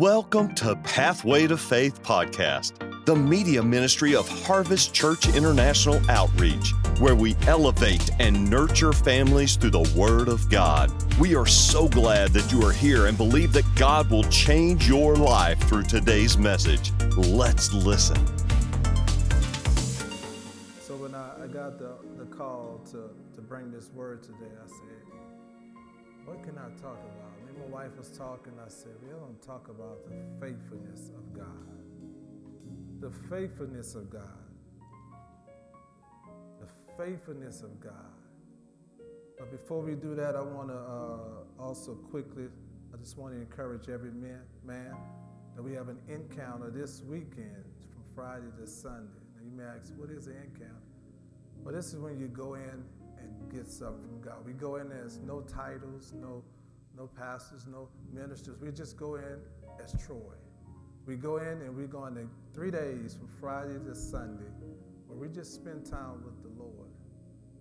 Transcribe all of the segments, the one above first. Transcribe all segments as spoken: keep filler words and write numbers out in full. Welcome to Pathway to Faith Podcast, the media ministry of Harvest Church International Outreach, where we elevate and nurture families through the Word of God. We are so glad that you are here and believe that God will change your life through today's message. Let's listen. So when I, I got the, the call to, to bring this word today, I said, what can I talk about? My wife was talking, I said, we're going to talk about the faithfulness of God. The faithfulness of God. The faithfulness of God. But before we do that, I want to uh, also quickly, I just want to encourage every man, man that we have an encounter this weekend from Friday to Sunday. Now you may ask, what is an encounter? Well, this is when you go in and get something from God. We go in there, there's no titles, no No pastors, no ministers. We just go in as Troy. We go in and we're going to three days from Friday to Sunday where we just spend time with the Lord.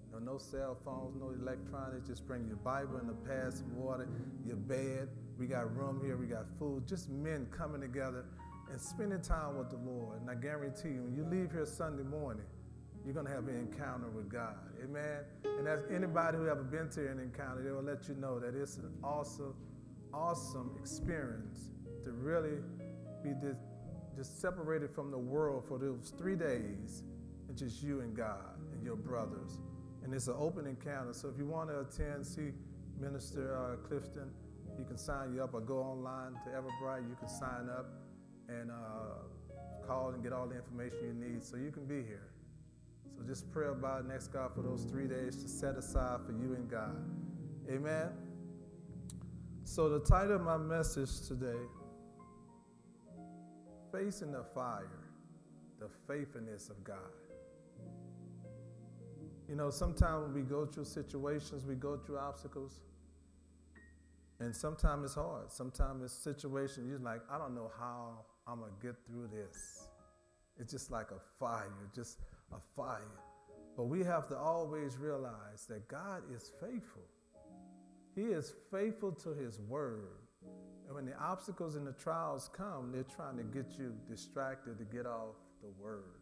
You know, no cell phones, no electronics. Just bring your Bible and a pass of water, your bed. We got room here. We got food. Just men coming together and spending time with the Lord. And I guarantee you, when you leave here Sunday morning, you're going to have an encounter with God. Amen. And as anybody who ever been to an encounter, they will let you know that it's an awesome, awesome experience to really be just, just separated from the world for those three days. It's just you and God and your brothers. And it's an open encounter. So if you want to attend, see Minister uh, Clifton, he can sign you up, or go online to Everbright. You can sign up and uh, call and get all the information you need so you can be here. So just pray about and ask God for those three days to set aside for you and God. Amen? So the title of my message today, Facing the Fire, the Faithfulness of God. You know, sometimes when we go through situations, we go through obstacles, and sometimes it's hard. Sometimes it's situations you're like, I don't know how I'm going to get through this. It's just like a fire, just a fire. But we have to always realize that God is faithful. He is faithful to his word. And when the obstacles and the trials come, they're trying to get you distracted to get off the word,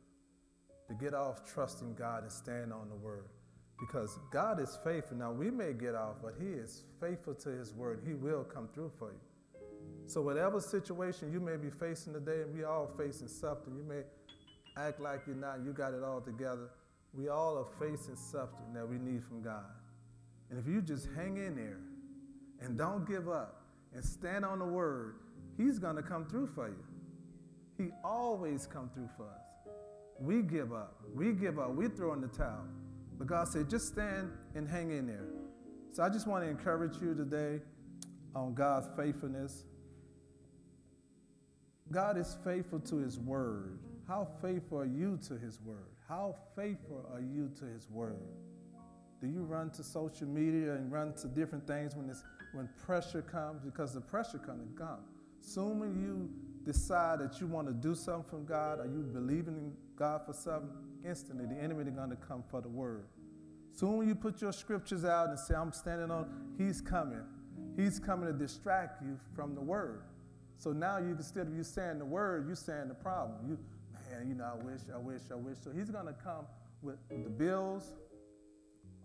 to get off trusting God and stand on the word. Because God is faithful. Now, we may get off, but he is faithful to his word. He will come through for you. So whatever situation you may be facing today, and we all facing something, you may act like you're not, you got it all together. We all are facing something that we need from God. And if you just hang in there and don't give up and stand on the word, he's going to come through for you. He always comes through for us. We give up. We give up. We throw in the towel. But God said, just stand and hang in there. So I just want to encourage you today on God's faithfulness. God is faithful to his word. How faithful are you to his word? How faithful are you to his word? Do you run to social media and run to different things when it's, when pressure comes? Because the pressure comes and comes. Soon when you decide that you want to do something from God, or you believing in God for something, instantly the enemy is going to come for the word. Soon when you put your scriptures out and say, I'm standing on, he's coming. He's coming to distract you from the word. So now you, instead of you saying the word, you're saying the problem. You, And, you know, I wish, I wish, I wish. So he's going to come with the bills,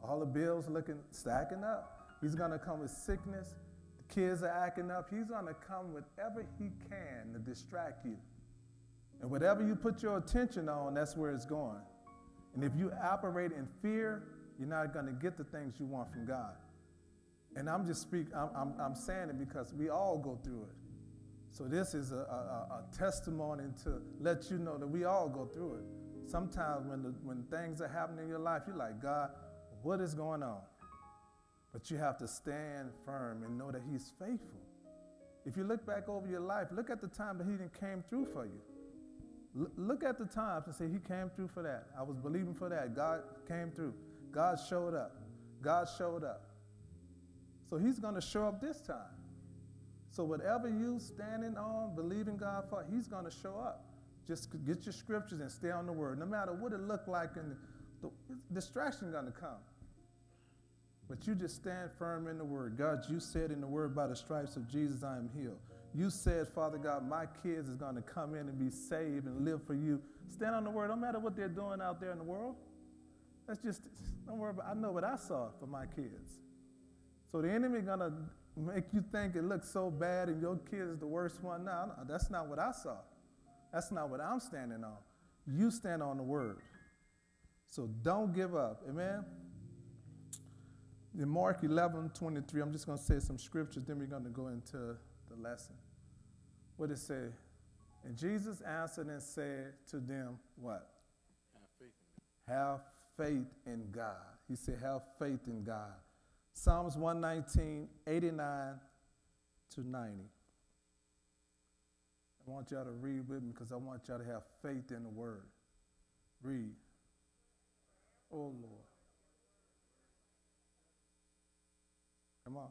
all the bills looking, stacking up. He's going to come with sickness. The kids are acting up. He's going to come with whatever he can to distract you. And whatever you put your attention on, that's where it's going. And if you operate in fear, you're not going to get the things you want from God. And I'm just speaking, I'm, I'm, I'm saying it because we all go through it. So this is a, a, a testimony to let you know that we all go through it. Sometimes when the, when things are happening in your life, you're like, God, what is going on? But you have to stand firm and know that he's faithful. If you look back over your life, look at the time that he didn't came through for you. L- look at the times and say, he came through for that. I was believing for that. God came through. God showed up. God showed up. So he's going to show up this time. So whatever you standing on, believing God for, he's going to show up. Just get your scriptures and stay on the word. No matter what it look like, and the, the distraction going to come. But you just stand firm in the word. God, you said in the word, by the stripes of Jesus, I am healed. you said, Father God, my kids is going to come in and be saved and live for you. Stand on the word. No matter what they're doing out there in the world, that's just, don't worry about it. I know what I saw for my kids. So the enemy going to make you think it looks so bad and your kid is the worst one. No, no, that's not what I saw. That's not what I'm standing on. You stand on the word. So don't give up. Amen? In Mark eleven twenty-three, I'm just going to say some scriptures, then we're going to go into the lesson. What did it say? And Jesus answered and said to them, what? Have faith in God. Have faith in God. He said, have faith in God. Psalms one nineteen, eighty-nine to ninety. I want y'all to read with me because I want y'all to have faith in the word. Read. Oh, Lord. Come on.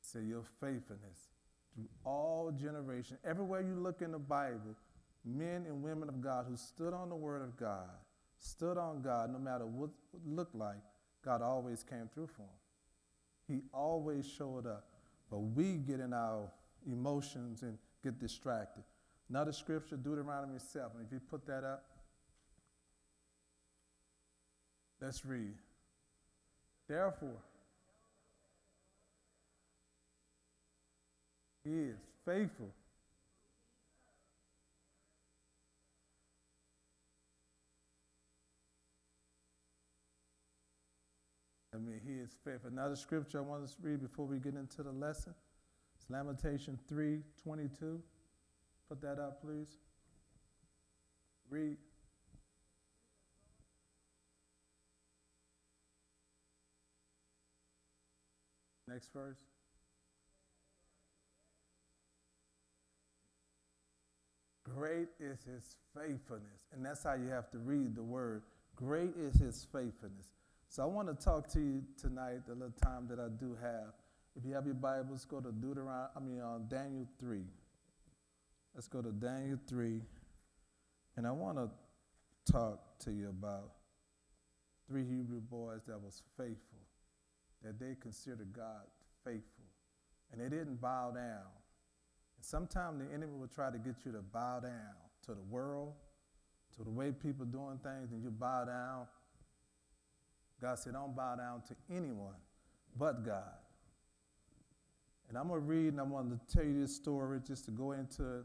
Say your faithfulness through all generations. Everywhere you look in the Bible, men and women of God who stood on the word of God, stood on God no matter what it looked like, God always came through for him. He always showed up. But we get in our emotions and get distracted. Another scripture, Deuteronomy seven. If you put that up, let's read. Therefore, he is faithful. I mean, he is faithful. Another scripture I want to read before we get into the lesson. It's Lamentation three twenty-two. Put that up, please. Read. Next verse. Great is his faithfulness. And that's how you have to read the word. Great is his faithfulness. So I want to talk to you tonight, the little time that I do have. If you have your Bibles, go to Deuteron- I mean, uh, Daniel three. Let's go to Daniel three. And I want to talk to you about three Hebrew boys that was faithful, that they considered God faithful. And they didn't bow down. And sometimes the enemy will try to get you to bow down to the world, to the way people doing things, and you bow down. God said, don't bow down to anyone but God. And I'm going to read, and I want to tell you this story just to go into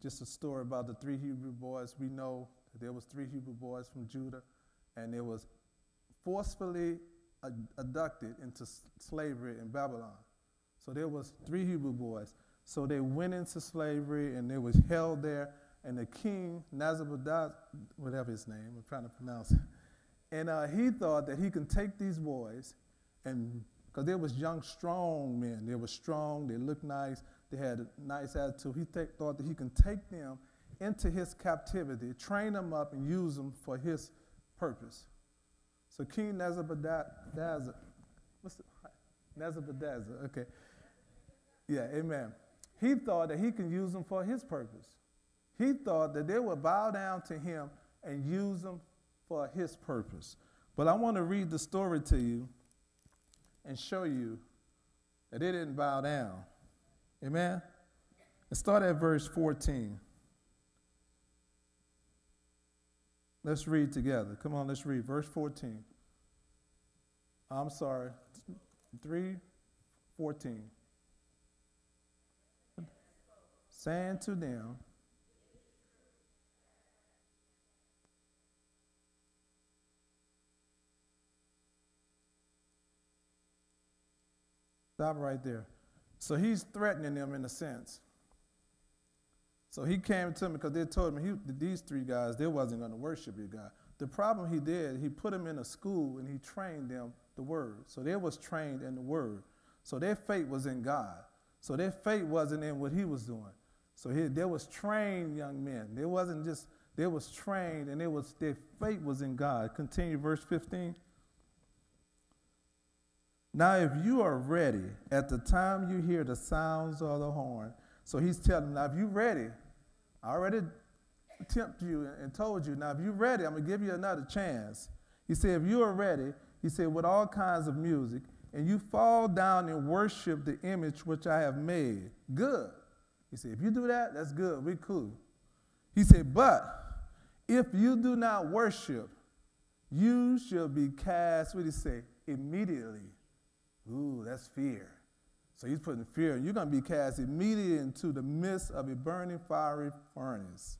just a story about the three Hebrew boys. We know that there was three Hebrew boys from Judah, and they was forcefully ad- abducted into slavery in Babylon. So there was three Hebrew boys. So they went into slavery, and they was held there, and the king, Nebuchadnezzar, whatever his name, I'm trying to pronounce it, and uh, he thought that he can take these boys, and because they was young, strong men. They were strong. They looked nice. They had a nice attitude. He th- thought that he can take them into his captivity, train them up, and use them for his purpose. So King Nebuchadnezzar, what's the, Nebuchadnezzar, okay. Yeah, amen. He thought that he can use them for his purpose. He thought that they would bow down to him and use them for his purpose. But I want to read the story to you and show you that they didn't bow down. Amen? Let's start at verse fourteen. Let's read together. Come on, let's read. Verse fourteen. I'm sorry. three fourteen. Saying to them, stop right there. So he's threatening them in a sense. So he came to me because they told me he, these three guys, they wasn't going to worship your God. The problem he did, he put them in a school and he trained them the word. So they was trained in the word. So their faith was in God. So their faith wasn't in what he was doing. So he, they was trained young men. They wasn't just, they was trained and it was, their faith was in God. Continue verse fifteen. Now, if you are ready, at the time you hear the sounds of the horn, so he's telling them, now, if you're ready, I already tempted you and told you, now, if you're ready, I'm going to give you another chance. He said, if you are ready, he said, with all kinds of music, and you fall down and worship the image which I have made, good. He said, if you do that, that's good. We're cool. He said, but if you do not worship, you shall be cast, what did he say, immediately. Ooh, that's fear. So he's putting fear. You're going to be cast immediately into the midst of a burning, fiery furnace.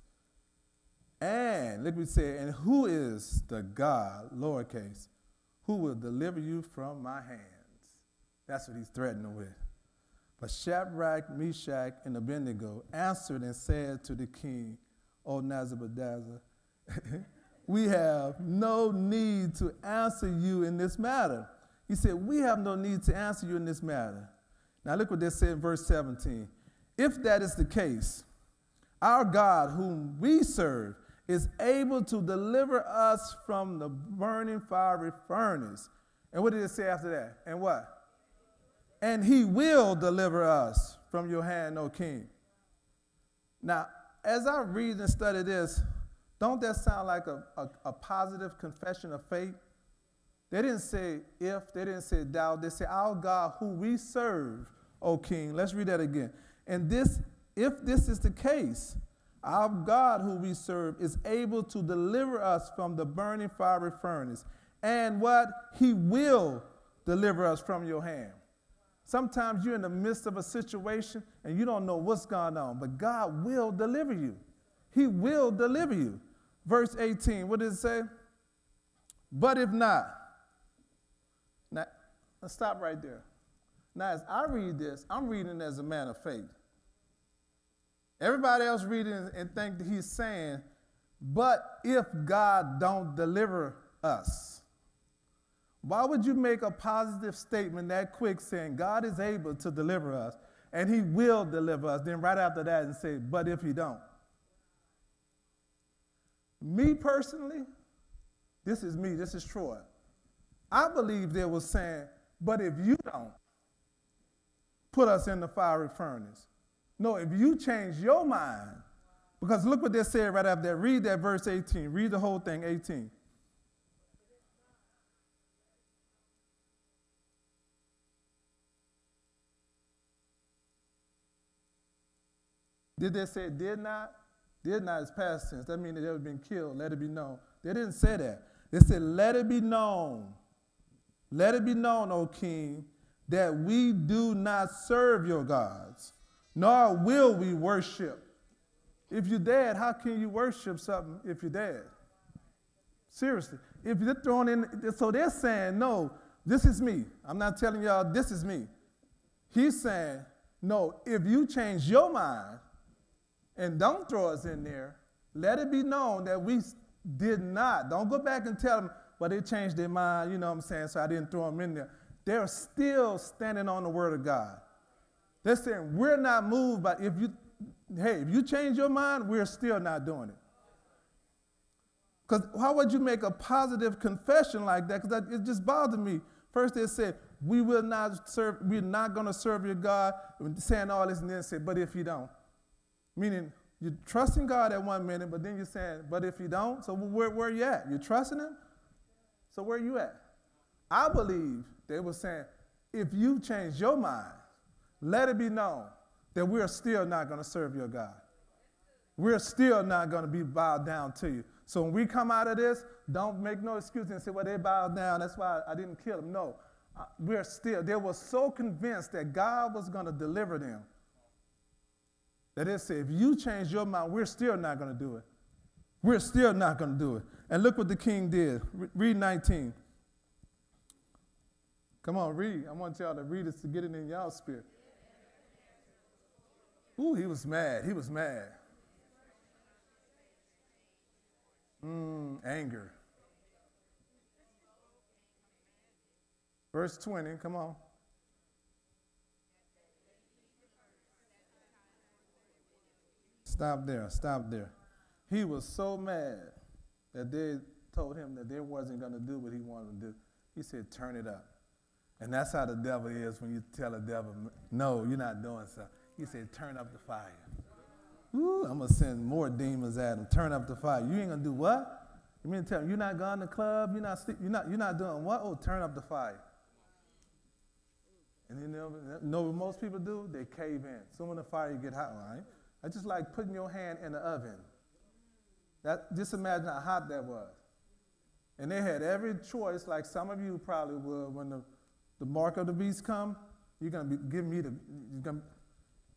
And, look what he said, and who is the God, lowercase, who will deliver you from my hands? That's what he's threatening with. But Shadrach, Meshach, and Abednego answered and said to the king, O Nebuchadnezzar, we have no need to answer you in this matter. He said, we have no need to answer you in this matter. Now look what they said in verse seventeen. If that is the case, our God whom we serve is able to deliver us from the burning fiery furnace. And what did it say after that? And what? And he will deliver us from your hand, O king. Now, as I read and study this, don't that sound like a, a, a positive confession of faith? They didn't say if, they didn't say doubt. They said, our God who we serve, O king. Let's read that again. And this, if this is the case, our God who we serve is able to deliver us from the burning fiery furnace. And what? He will deliver us from your hand. Sometimes you're in the midst of a situation and you don't know what's going on, but God will deliver you. He will deliver you. Verse eighteen, what does it say? But if not. Now, let's stop right there. Now, as I read this, I'm reading as a man of faith. Everybody else reading and think that he's saying, but if God don't deliver us. Why would you make a positive statement that quick saying God is able to deliver us and he will deliver us, then right after that and say, but if he don't? Me personally, this is me, this is Troy. I believe they were saying, but if you don't put us in the fiery furnace. No, if you change your mind, because look what they said right after that. Read that verse eighteen. Read the whole thing, eighteen. Did they say did not? Did not is past tense. That means that they would have been killed. Let it be known. They didn't say that. They said, let it be known. Let it be known, O king, that we do not serve your gods, nor will we worship. If you're dead, how can you worship something if you're dead? Seriously. If you're throwing in, so they're saying, no, this is me. I'm not telling y'all this is me. He's saying, no, if you change your mind, and don't throw us in there. Let it be known that we did not. Don't go back and tell them, well, they changed their mind, you know what I'm saying, so I didn't throw them in there. They're still standing on the word of God. They're saying, we're not moved by, if you, hey, if you change your mind, we're still not doing it. Because how would you make a positive confession like that? Because it just bothered me. First they said, we will not serve, we're not going to serve your God, saying all this, and then say, but if you don't. Meaning, you're trusting God at one minute, but then you're saying, but if you don't, so where, where are you at? You're trusting him? So where are you at? I believe they were saying, if you change your mind, let it be known that we're still not going to serve your God. We're still not going to be bowed down to you. So when we come out of this, don't make no excuse and say, well, they bowed down, that's why I didn't kill them. No, we're still, they were so convinced that God was going to deliver them. That is, say, if you change your mind, we're still not going to do it. We're still not going to do it. And look what the king did. Read nineteen. Come on, read. I want y'all to read it to get it in y'all's spirit. Ooh, he was mad. He was mad. Mm, anger. Verse twenty, come on. Stop there, stop there. He was so mad that they told him that they wasn't going to do what he wanted to do. He said, turn it up. And that's how the devil is when you tell the devil, no, you're not doing something. He said, turn up the fire. Ooh, I'm going to send more demons at him. Turn up the fire. You ain't going to do what? You mean to tell me you're not going to the club? You're not sleep, you're not you're not doing what? Oh, turn up the fire. And you know, know what most people do? They cave in. So when the fire, you get hot, right? That's just like putting your hand in the oven. That, just imagine how hot that was. And they had every choice, like some of you probably would, when the, the mark of the beast come, you're going to be, give me the, you're gonna,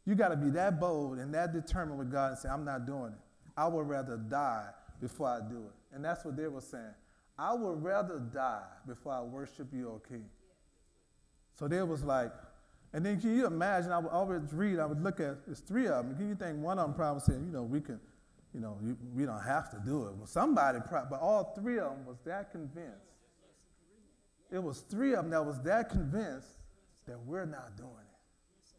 you got to be that bold and that determined with God and say, I'm not doing it. I would rather die before I do it. And that's what they were saying. I would rather die before I worship you, O King. So there was like, and then can you imagine, I would always read, I would look at, there's three of them. Can you think one of them probably said, you know, we can, you know, you, we don't have to do it. Well, somebody probably, but all three of them was that convinced. It was three of them that was that convinced that we're not doing it.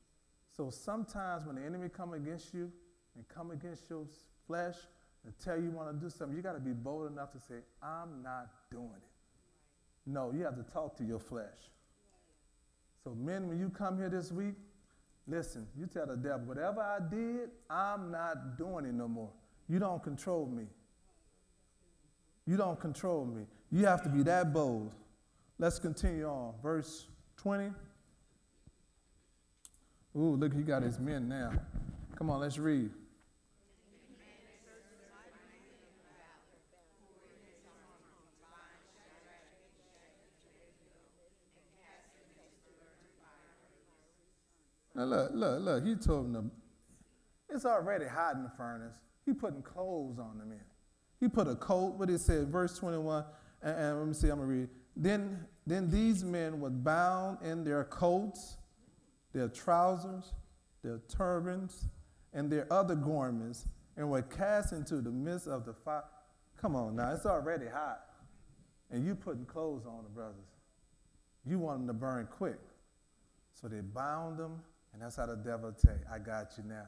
So sometimes when the enemy come against you and come against your flesh and tell you, you want to do something, you got to be bold enough to say, I'm not doing it. No, you have to talk to your flesh. So men, when you come here this week, listen, you tell the devil, whatever I did, I'm not doing it no more. You don't control me. You don't control me. You have to be that bold. Let's continue on. Verse twenty. Ooh, look, he got his men now. Come on, let's read. Now look, look, look, he told them, it's already hot in the furnace. He putting clothes on the men. He put a coat, what it said, verse twenty-one, and, and let me see, I'm going to read. Then, then these men were bound in their coats, their trousers, their turbans, and their other garments, and were cast into the midst of the fire. Come on now, it's already hot. And you putting clothes on the brothers. You want them to burn quick. So they bound them. And that's how the devil tell you, I got you now.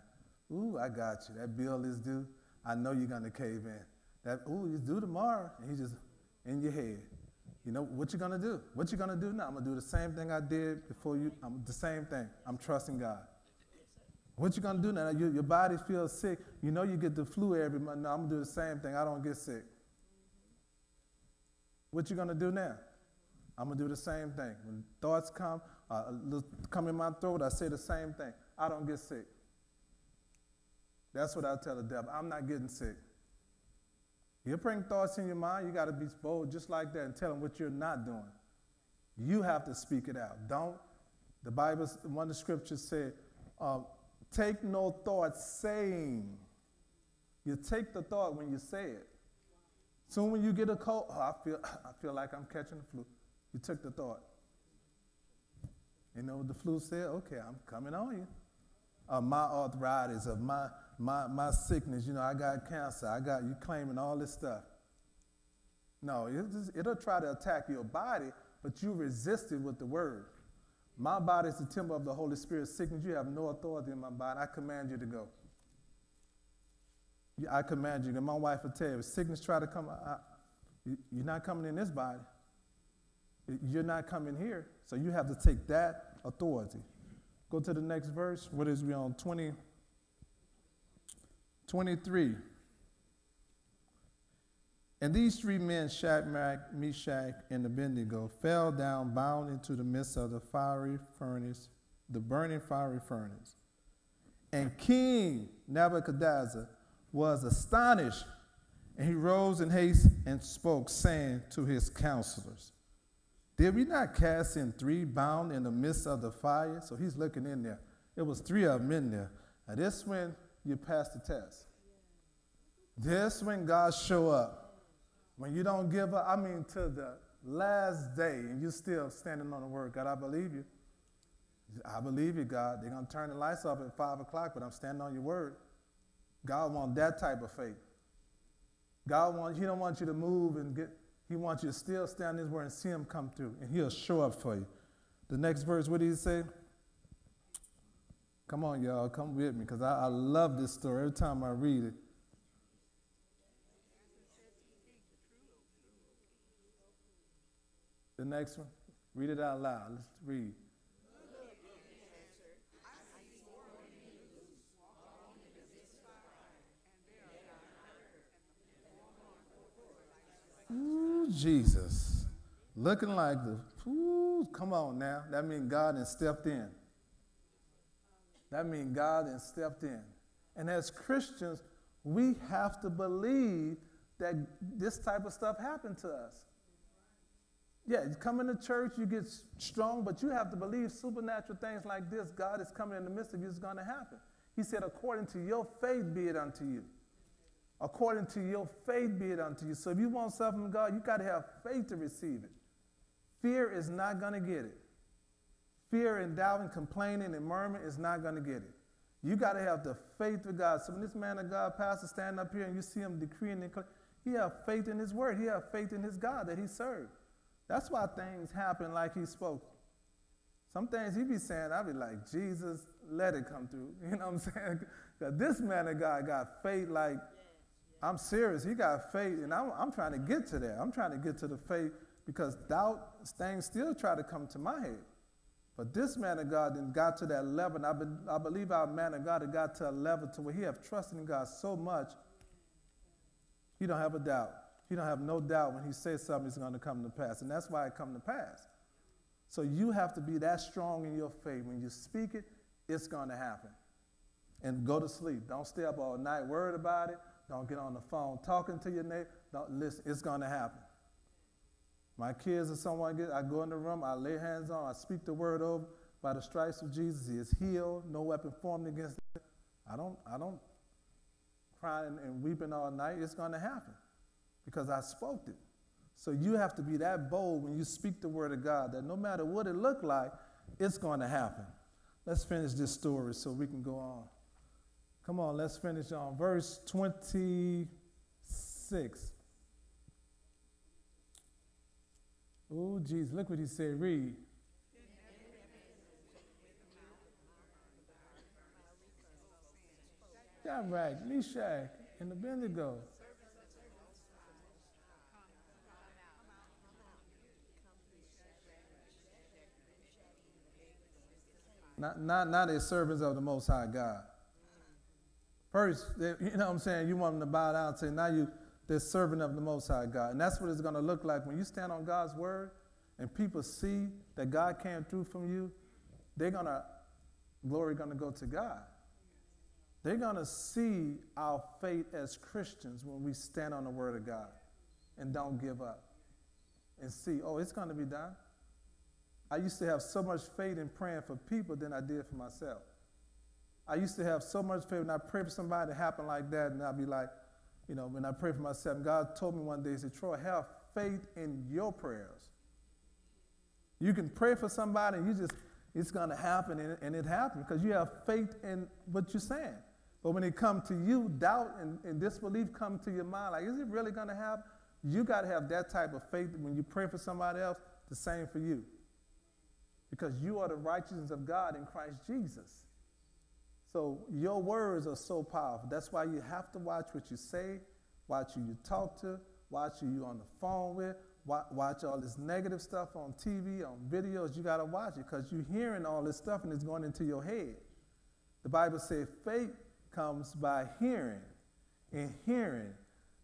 Ooh, I got you. That bill is due. I know you're going to cave in. That, ooh, it's due tomorrow. And he just, in your head. You know, what you going to do? What you going to do now? I'm going to do the same thing I did before you. I'm the same thing. I'm trusting God. What you going to do now? You, your body feels sick. You know you get the flu every month. No, I'm going to do the same thing. I don't get sick. What you going to do now? I'm going to do the same thing. When thoughts come, Uh, come in my throat, I say the same thing. I don't get sick. That's what I tell the devil. I'm not getting sick. You bring thoughts in your mind, you got to be bold just like that and tell him what you're not doing. You have to speak it out. Don't. The Bible, one of the scriptures said, uh, take no thought saying. You take the thought when you say it. Soon when you get a cold, oh, I feel, I feel like I'm catching the flu. You took the thought. You know what the flu said? Okay, I'm coming on you. Uh, my arthritis, of my, my, my sickness, you know, I got cancer, I got you claiming all this stuff. No, it just, it'll try to attack your body, but you resist it with the word. My body is the temple of the Holy Spirit. Sickness, you have no authority in my body. I command you to go. I command you to go. My wife will tell you, if sickness try to come, I, you're not coming in this body. You're not coming here, so you have to take that authority. Go to the next verse. What is we on? twenty, twenty-three. And these three men, Shadrach, Meshach, and Abednego, fell down bound into the midst of the fiery furnace, the burning fiery furnace. And King Nebuchadnezzar was astonished, and he rose in haste and spoke, saying to his counselors, did we not cast in three bound in the midst of the fire? So he's looking in there. It was three of them in there. Now this when you pass the test. This when God show up. When you don't give up, I mean to the last day, and you're still standing on the word. God, I believe you. I believe you, God. They're going to turn the lights off at five o'clock, but I'm standing on your word. God wants that type of faith. God wants, he don't want you to move and get, he wants you to still stand in his word and see him come through, and he'll show up for you. The next verse, what did he say? Come on, y'all, come with me, because I, I love this story every time I read it. The next one, read it out loud. Let's read. Jesus. Looking like the, ooh, come on now. That means God has stepped in. That means God has stepped in. And as Christians, we have to believe that this type of stuff happened to us. Yeah, coming to church, you get strong, but you have to believe supernatural things like this. God is coming in the midst of you. It's going to happen. He said, according to your faith be it unto you. According to your faith be it unto you. So if you want something from God, you got to have faith to receive it. Fear is not going to get it. Fear and doubt and complaining and murmuring is not going to get it. You got to have the faith of God. So when this man of God, pastor, standing up here and you see him decreeing and declaring, he have faith in his word. He have faith in his God that he served. That's why things happen like he spoke. Some things he be saying, I be like, Jesus, let it come through. You know what I'm saying? Because this man of God got faith like, I'm serious. He got faith, and I'm, I'm trying to get to that. I'm trying to get to the faith because doubt, things still try to come to my head. But this man of God then got to that level, and I, be, I believe our man of God had got to a level to where he have trusted in God so much, he don't have a doubt. He don't have no doubt when he says something is going to come to pass, and that's why it come to pass. So you have to be that strong in your faith. When you speak it, it's going to happen. And go to sleep. Don't stay up all night worried about it. Don't get on the phone talking to your neighbor. Don't listen. It's going to happen. My kids or someone, get, I go in the room, I lay hands on, I speak the word over. By the stripes of Jesus, he is healed. No weapon formed against him. I don't, I don't cry and, and weeping all night. It's going to happen because I spoke it. So you have to be that bold when you speak the word of God that no matter what it looked like, it's going to happen. Let's finish this story so we can go on. Come on, let's finish on verse twenty-six. Oh, geez, look what he said. Read. Shadrach, Meshach, and Abednego. Not, not, not as servants of the Most High God. First, they, you know what I'm saying? You want them to bow down and say, now you, they're servant of the Most High God. And that's what it's going to look like. When you stand on God's word and people see that God came through from you, they're going to, glory going to go to God. They're going to see our faith as Christians when we stand on the word of God and don't give up and see, oh, it's going to be done. I used to have so much faith in praying for people than I did for myself. I used to have so much faith when I prayed for somebody to happen like that, and I'd be like, you know, when I pray for myself, God told me one day, he said, Troy, have faith in your prayers. You can pray for somebody, and you just, it's going to happen, and, and it happened, because you have faith in what you're saying. But when it comes to you, doubt and, and disbelief come to your mind, like, is it really going to happen? You got to have that type of faith when you pray for somebody else, the same for you. Because you are the righteousness of God in Christ Jesus. So your words are so powerful. That's why you have to watch what you say, watch who you talk to, watch who you're on the phone with, watch, watch all this negative stuff on T V, on videos. You got to watch it because you're hearing all this stuff and it's going into your head. The Bible says faith comes by hearing and hearing.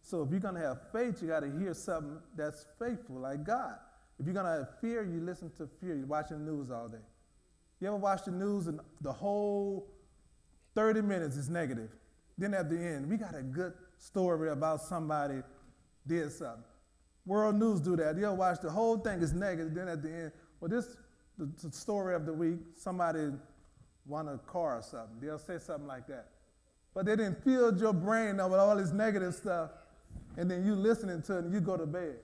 So if you're going to have faith, you got to hear something that's faithful like God. If you're going to have fear, you listen to fear. You're watching the news all day. You ever watch the news and the whole thirty minutes is negative? Then at the end, we got a good story about somebody did something. World News do that. You ever watch the whole thing is negative. Then at the end, well, this the, the story of the week, somebody won a car or something. They'll say something like that. But they didn't fill your brain up with all this negative stuff, and then you listening to it and you go to bed.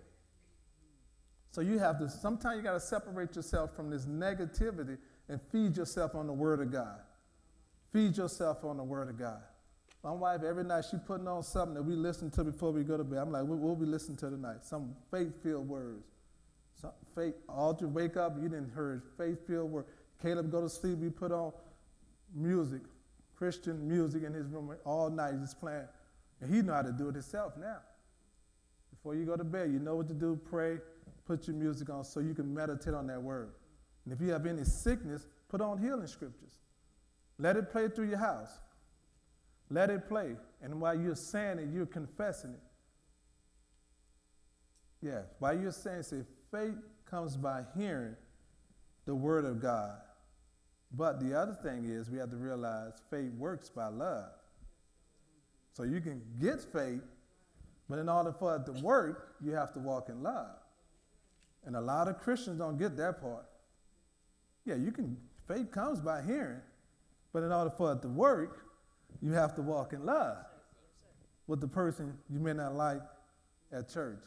So you have to, sometimes you got to separate yourself from this negativity and feed yourself on the word of God. Feed yourself on the word of God. My wife, every night she putting on something that we listen to before we go to bed. I'm like, what will we listen to tonight? Some faith-filled words. Some faith, all you wake up, you didn't hear faith-filled words. Caleb go to sleep, we put on music, Christian music in his room all night, just playing. And he know how to do it himself now. Before you go to bed, you know what to do, pray. Put your music on so you can meditate on that word. And if you have any sickness, put on healing scriptures. Let it play through your house. Let it play. And while you're saying it, you're confessing it. Yeah, by your saying, say, faith comes by hearing the word of God. But the other thing is we have to realize faith works by love. So you can get faith, but in order for it to work, you have to walk in love. And a lot of Christians don't get that part. Yeah, you can, faith comes by hearing, but in order for it to work, you have to walk in love with the person you may not like at church.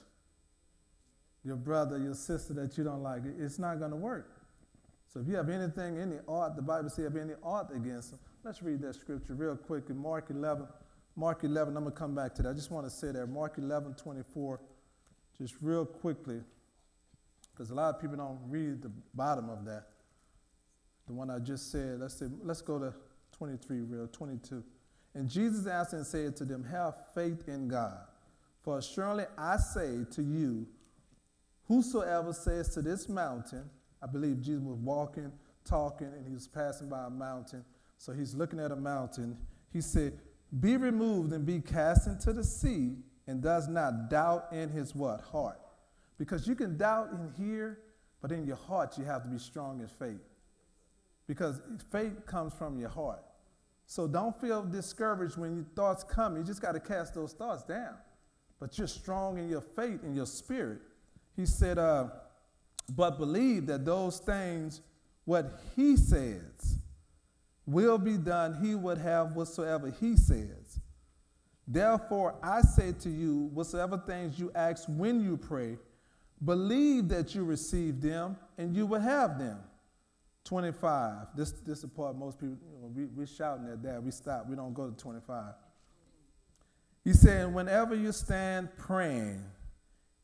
Your brother, your sister that you don't like, it's not going to work. So if you have anything, any ought, the Bible says, if any ought against them, let's read that scripture real quick in Mark eleven. Mark eleven, I'm going to come back to that. I just want to say that, Mark eleven, twenty-four, just real quickly, because a lot of people don't read the bottom of that. The one I just said, let's say, let's go to twenty-three, real, twenty-two. And Jesus answered and said to them, have faith in God, for assuredly I say to you, whosoever says to this mountain, I believe Jesus was walking, talking, and he was passing by a mountain. So he's looking at a mountain. He said, be removed and be cast into the sea, and does not doubt in his what? Heart. Because you can doubt in here, but in your heart you have to be strong in faith. Because faith comes from your heart. So don't feel discouraged when your thoughts come. You just got to cast those thoughts down. But you're strong in your faith, in your spirit. He said, uh, but believe that those things, what he says, will be done. He would have whatsoever he says. Therefore, I say to you, whatsoever things you ask when you pray, believe that you receive them, and you will have them. twenty-five. This, this is the part most people, you know, we, we're shouting at that. We stop. We don't go to twenty-five. He said, whenever you stand praying,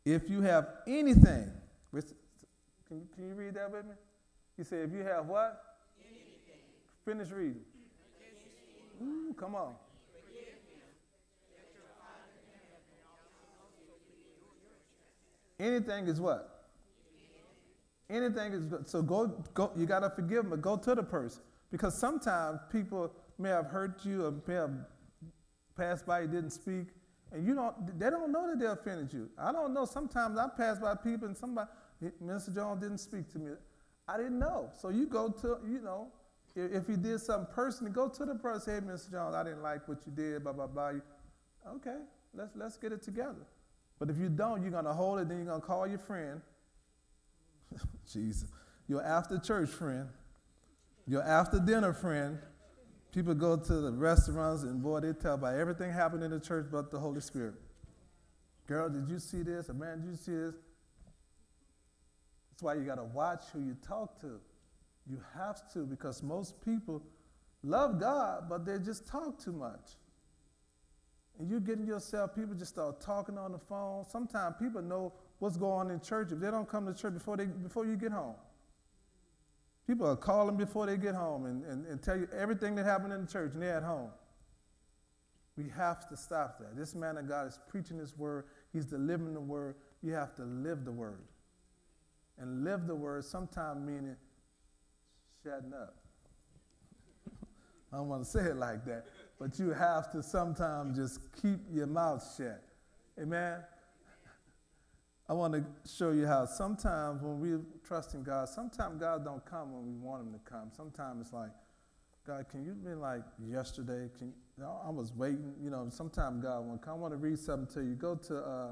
if you have anything, which, Can you, can you read that with me? He said, if you have what? Anything. Finish reading. Ooh, come on. Anything is what? Anything is, so go, go, you got to forgive them, but go to the person. Because sometimes people may have hurt you or may have passed by, you didn't speak, and you don't, they don't know that they offended you. I don't know, sometimes I pass by people and somebody, Minister Jones didn't speak to me. I didn't know. So you go to, you know, if, if he did something personally, go to the person, hey, Minister Jones, I didn't like what you did, blah, blah, blah. You, okay, let's, let's get it together. But if you don't, you're going to hold it, then you're going to call your friend. Jesus. Your after-church friend. Your after-dinner friend. People go to the restaurants, and boy, they tell about everything happened in the church but the Holy Spirit. Girl, did you see this? Or man, did you see this? That's why you got to watch who you talk to. You have to, because most people love God, but they just talk too much. And you're getting yourself, people just start talking on the phone. Sometimes people know what's going on in church. If they don't come to church before, they, before you get home. People are calling before they get home and, and, and tell you everything that happened in the church, and they're at home. We have to stop that. This man of God is preaching his word. He's delivering the word. You have to live the word. And live the word, sometimes meaning shutting up. I don't want to say it like that, but you have to sometimes just keep your mouth shut. Amen? I want to show you how sometimes when we're trusting God, sometimes God don't come when we want him to come. Sometimes it's like, God, can you be like yesterday? Can you, I was waiting. You know, sometimes God won't come. I want to read something to you. Go to... Uh,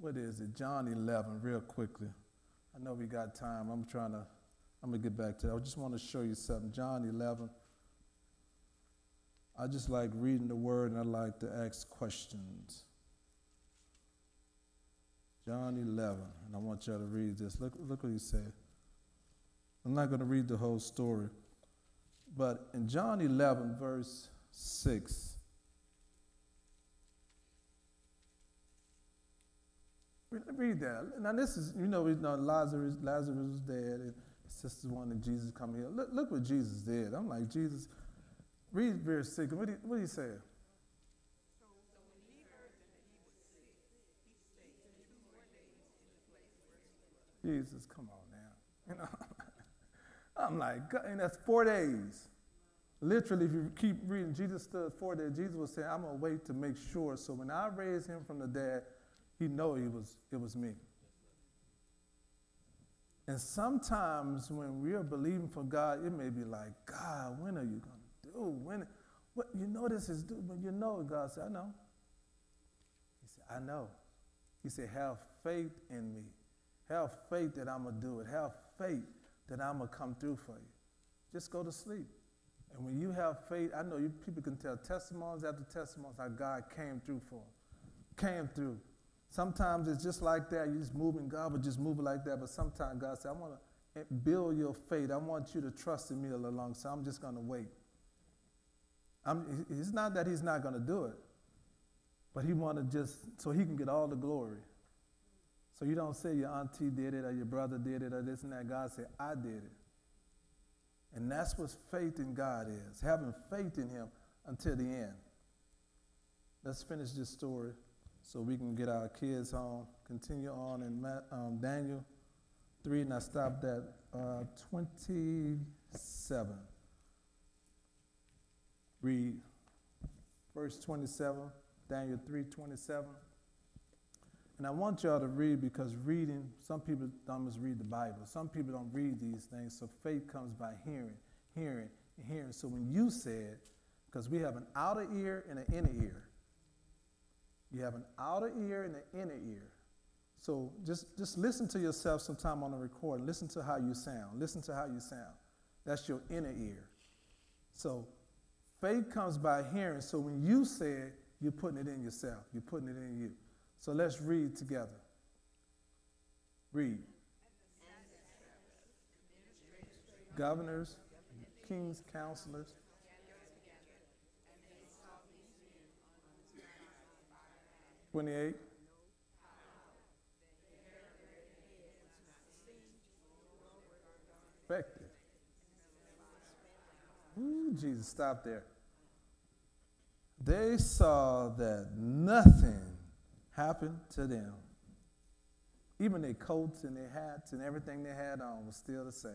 What is it? John eleven, real quickly. I know we got time. I'm trying to, I'm going to get back to that. I just want to show you something. John eleven. I just like reading the word, and I like to ask questions. John eleven, and I want y'all to read this. Look, look what he said. I'm not going to read the whole story. But in John eleven, verse six, read that. Now this is, you know, you know Lazarus, Lazarus was dead, and sisters wanted Jesus come here. Look, look what Jesus did. I'm like, Jesus, read verse six. What did he say? Jesus, come on now. You know, I'm like, God, and that's four days. Literally, if you keep reading, Jesus stood four days. Jesus was saying, I'm going to wait to make sure. So when I raise him from the dead, he'd know it was, it was me. And sometimes when we are believing for God, it may be like, God, when are you going to do? When, what, you know this is due, but you know it. God said, I know. He said, I know. He said, have faith in me. Have faith that I'm going to do it. Have faith that I'm going to come through for you. Just go to sleep. And when you have faith, I know you people can tell testimonies after testimonies how God came through for them. Came through. Sometimes it's just like that. You're just moving. God would just move it like that. But sometimes God said, I want to build your faith. I want you to trust in me a little longer, so I'm just going to wait. I'm, it's not that he's not going to do it, but he want to just, so he can get all the glory. So you don't say your auntie did it or your brother did it or this and that. God said, I did it. And that's what faith in God is, having faith in him until the end. Let's finish this story so we can get our kids home. Continue on in um, Daniel three, and I stopped at uh, twenty-seven. Read verse twenty-seven, Daniel three twenty-seven. And I want y'all to read, because reading, some people don't just read the Bible. Some people don't read these things. So faith comes by hearing, hearing, and hearing. So when you said, because we have an outer ear and an inner ear. You have an outer ear and an inner ear. So just, just listen to yourself sometime on the recording. Listen to how you sound. Listen to how you sound. That's your inner ear. So faith comes by hearing. So when you said, you're putting it in yourself. You're putting it in you. So let's read together. Read. Governors, kings, counselors. twenty-eight. Effective. Ooh, Jesus, stop there. They saw that nothing happened to them. Even their coats and their hats and everything they had on was still the same.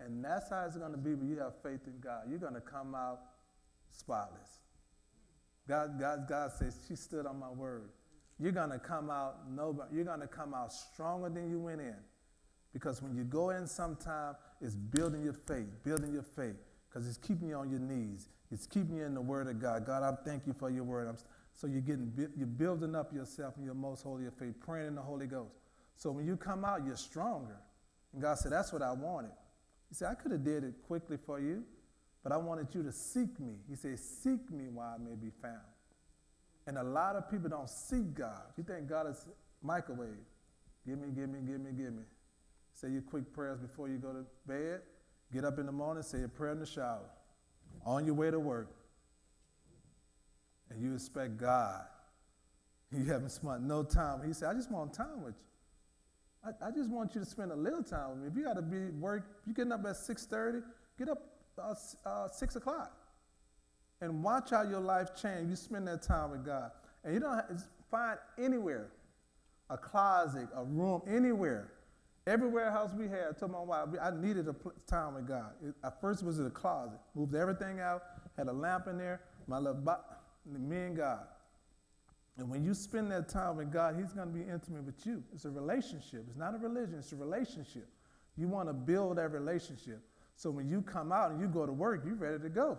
And that's how it's going to be when you have faith in God. You're going to come out spotless. God, God, God says, she stood on my word. You're going to come out nobody. You're going to come out stronger than you went in. Because when you go in sometime, it's building your faith, building your faith. Because it's keeping you on your knees. It's keeping you in the word of God. God, I thank you for your word. I'm So you're getting, you're building up yourself in your most holy of faith, praying in the Holy Ghost. So when you come out, you're stronger. And God said, that's what I wanted. He said, I could have did it quickly for you, but I wanted you to seek me. He said, seek me while I may be found. And a lot of people don't seek God. You think God is microwave. Give me, give me, give me, give me. Say your quick prayers before you go to bed. Get up in the morning, say a prayer in the shower. On your way to work. And you expect God. You haven't spent no time. He said, I just want time with you. I, I just want you to spend a little time with me. If you got to be work, you're getting up at six thirty, get up uh, uh, six o'clock. And watch how your life change. You spend that time with God. And you don't have to find anywhere, a closet, a room, anywhere. Every warehouse we had, I told my wife, I needed a time with God. It, at first it was in a closet. Moved everything out, had a lamp in there, my little box. Me and God. And when you spend that time with God, he's going to be intimate with you. It's a relationship. It's not a religion. It's a relationship. You want to build that relationship. So when you come out and you go to work, you're ready to go.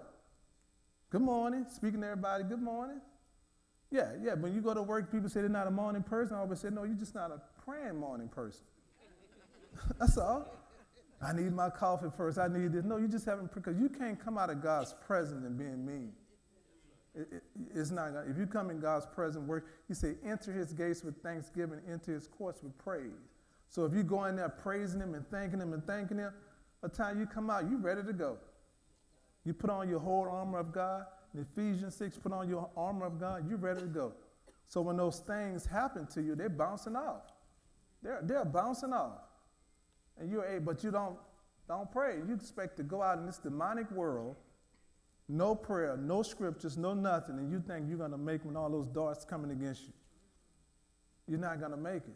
Good morning. Speaking to everybody, good morning. Yeah, yeah. When you go to work, people say they're not a morning person. I always say, no, you're just not a praying morning person. That's all. I need my coffee first. I need this. No, you just haven't, because you can't come out of God's presence and being mean. It, it, it's not. If you come in God's presence, work, he said, enter his gates with thanksgiving, enter his courts with praise. So if you go in there praising him and thanking him and thanking him, by the time you come out, you're ready to go. You put on your whole armor of God. In Ephesians six, put on your armor of God, you're ready to go. So when those things happen to you, they're bouncing off. They're, they're bouncing off. And you're able, but you don't, don't pray. You expect to go out in this demonic world. No prayer, no scriptures, no nothing, and you think you're going to make when all those darts coming against you. You're not going to make it.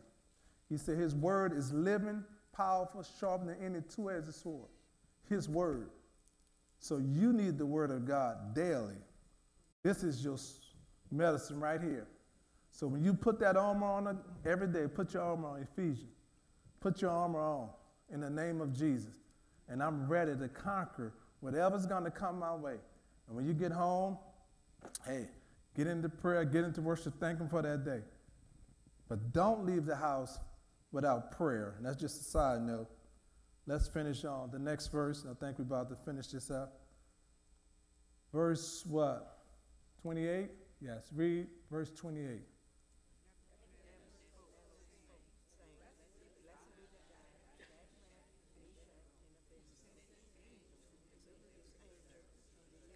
He said his word is living, powerful, sharper than any two-edged sword. His word. So you need the word of God daily. This is your medicine right here. So when you put that armor on every day, put your armor on, Ephesians. Put your armor on in the name of Jesus. And I'm ready to conquer whatever's going to come my way. And when you get home, hey, get into prayer, get into worship, thank him for that day. But don't leave the house without prayer. And that's just a side note. Let's finish on the next verse. I think we're about to finish this up. Verse what? twenty-eight? Yes, read verse twenty-eight.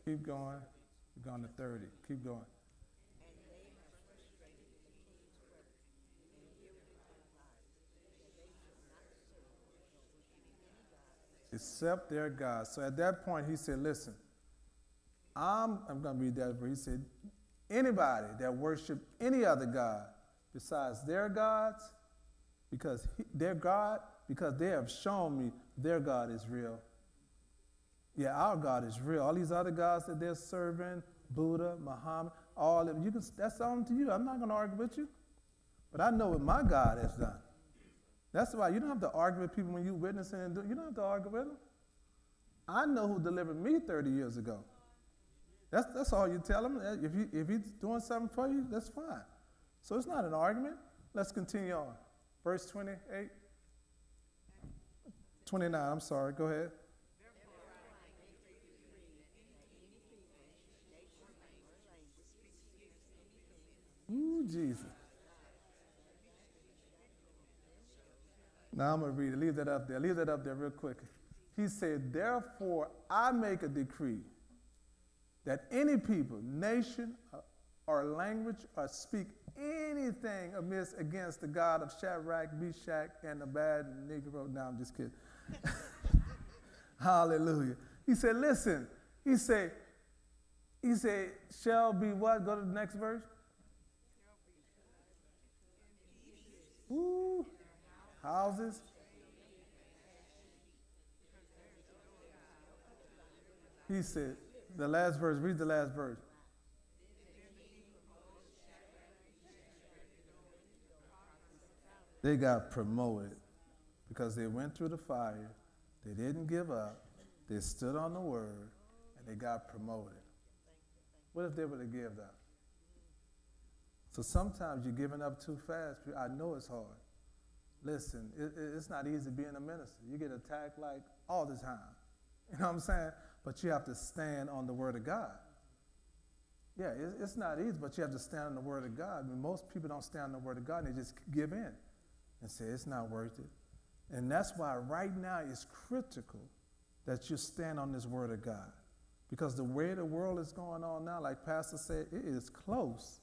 Keep going. We're going to thirty. Keep going. Except their God. So at that point, he said, listen, I'm, I'm going to read that verse. He said, anybody that worship any other God besides their gods, because he, their God, because they have shown me their God is real. Yeah, our God is real. All these other gods that they're serving, Buddha, Muhammad, all of them, you can, that's on to you. I'm not going to argue with you. But I know what my God has done. That's why you don't have to argue with people when you're witnessing. And do, you don't have to argue with them. I know who delivered me thirty years ago. That's, that's all you tell them. If, you, if he's doing something for you, that's fine. So it's not an argument. Let's continue on. Verse twenty-eight. twenty-nine, I'm sorry. Go ahead. Ooh, Jesus. Now I'm going to read it. Leave that up there. Leave that up there real quick. He said, therefore, I make a decree that any people, nation, or language, or speak anything amiss against the God of Shadrach, Meshach, and Abednego. No, I'm just kidding. Hallelujah. He said, listen. He said, he said, shall be what? Go to the next verse. Ooh, houses. He said, the last verse, read the last verse. They got promoted because they went through the fire, they didn't give up, they stood on the word, and they got promoted. What if they were to give up? So sometimes you're giving up too fast. I know it's hard. Listen, it, it's not easy being a minister. You get attacked like all the time. You know what I'm saying? But you have to stand on the word of God. Yeah, it, it's not easy, but you have to stand on the word of God. I mean, most people don't stand on the word of God. They just give in and say, it's not worth it. And that's why right now it's critical that you stand on this word of God. Because the way the world is going on now, like Pastor said, it is close.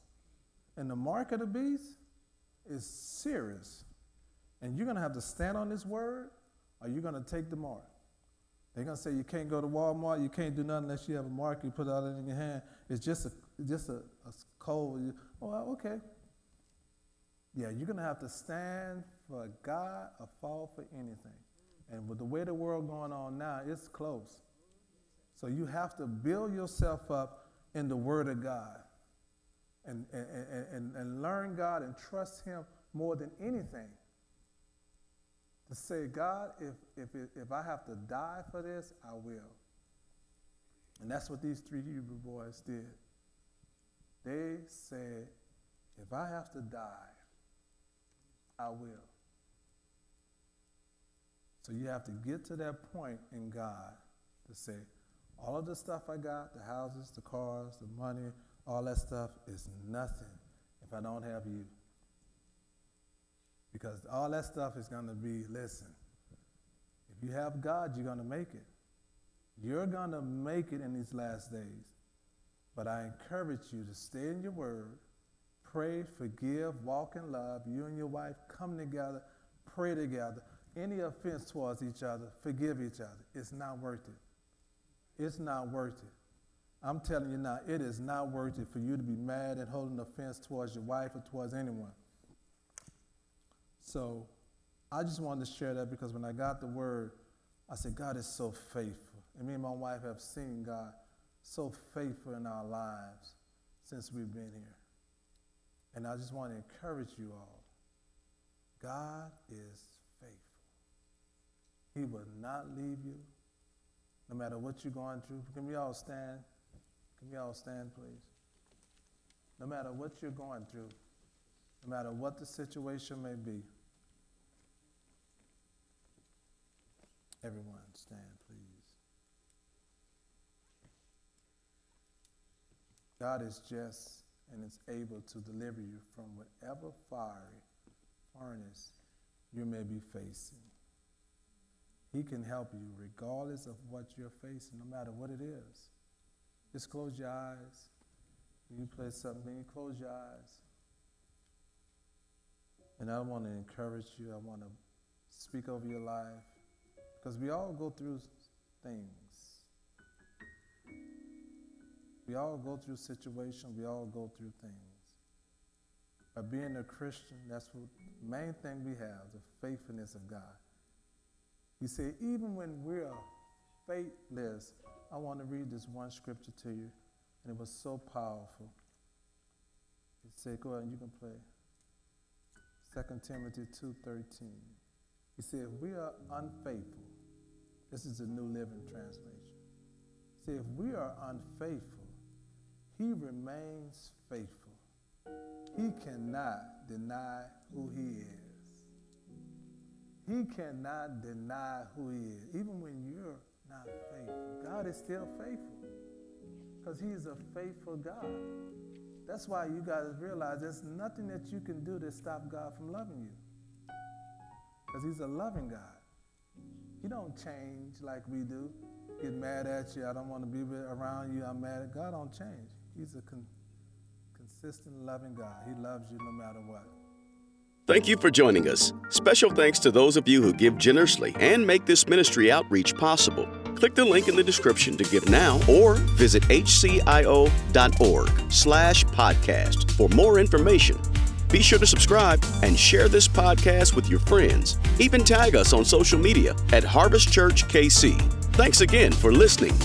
And the mark of the beast is serious. And you're going to have to stand on this word, or you're going to take the mark. They're going to say you can't go to Walmart, you can't do nothing unless you have a mark, you put it out in your hand. It's just a, just a, a cold. Oh, okay. Yeah, you're going to have to stand for God or fall for anything. And with the way the world going on now, it's close. So you have to build yourself up in the word of God. And, and, and, and learn God and trust him more than anything. To say, God, if, if, if I have to die for this, I will. And that's what these three Hebrew boys did. They said, if I have to die, I will. So you have to get to that point in God to say, all of the stuff I got, the houses, the cars, the money, all that stuff is nothing if I don't have you. Because all that stuff is going to be, listen, if you have God, you're going to make it. You're going to make it in these last days. But I encourage you to stay in your word, pray, forgive, walk in love. You and your wife come together, pray together. Any offense towards each other, forgive each other. It's not worth it. It's not worth it. I'm telling you now, it is not worth it for you to be mad and holding offense towards your wife or towards anyone. So I just wanted to share that because when I got the word, I said, God is so faithful. And me and my wife have seen God so faithful in our lives since we've been here. And I just want to encourage you all. God is faithful. He will not leave you, no matter what you're going through. Can we all stand? Can we all stand, please? No matter what you're going through, no matter what the situation may be, everyone stand, please. God is just and is able to deliver you from whatever fiery furnace you may be facing. He can help you regardless of what you're facing, no matter what it is. Just close your eyes. You play something, you close your eyes. And I want to encourage you. I want to speak over your life. Because we all go through things. We all go through situations. We all go through things. But being a Christian, that's what the main thing we have, the faithfulness of God. You see, even when we're faithless, I want to read this one scripture to you. And it was so powerful. It said, go ahead and you can play. Second Timothy two thirteen. He said, if we are unfaithful, this is the New Living Translation. He said, if we are unfaithful, he remains faithful. He cannot deny who he is. He cannot deny who he is. Even when you're not faithful, God is still faithful. Because he is a faithful God. That's why you guys realize there's nothing that you can do to stop God from loving you. Because he's a loving God. He don't change like we do. Get mad at you. I don't want to be around you. I'm mad at God. Don't change. He's a con- consistent, loving God. He loves you no matter what. Thank you for joining us. Special thanks to those of you who give generously and make this ministry outreach possible. Click the link in the description to give now or visit hcio.org slash podcast for more information. Be sure to subscribe and share this podcast with your friends. Even tag us on social media at Harvest Church K C. Thanks again for listening.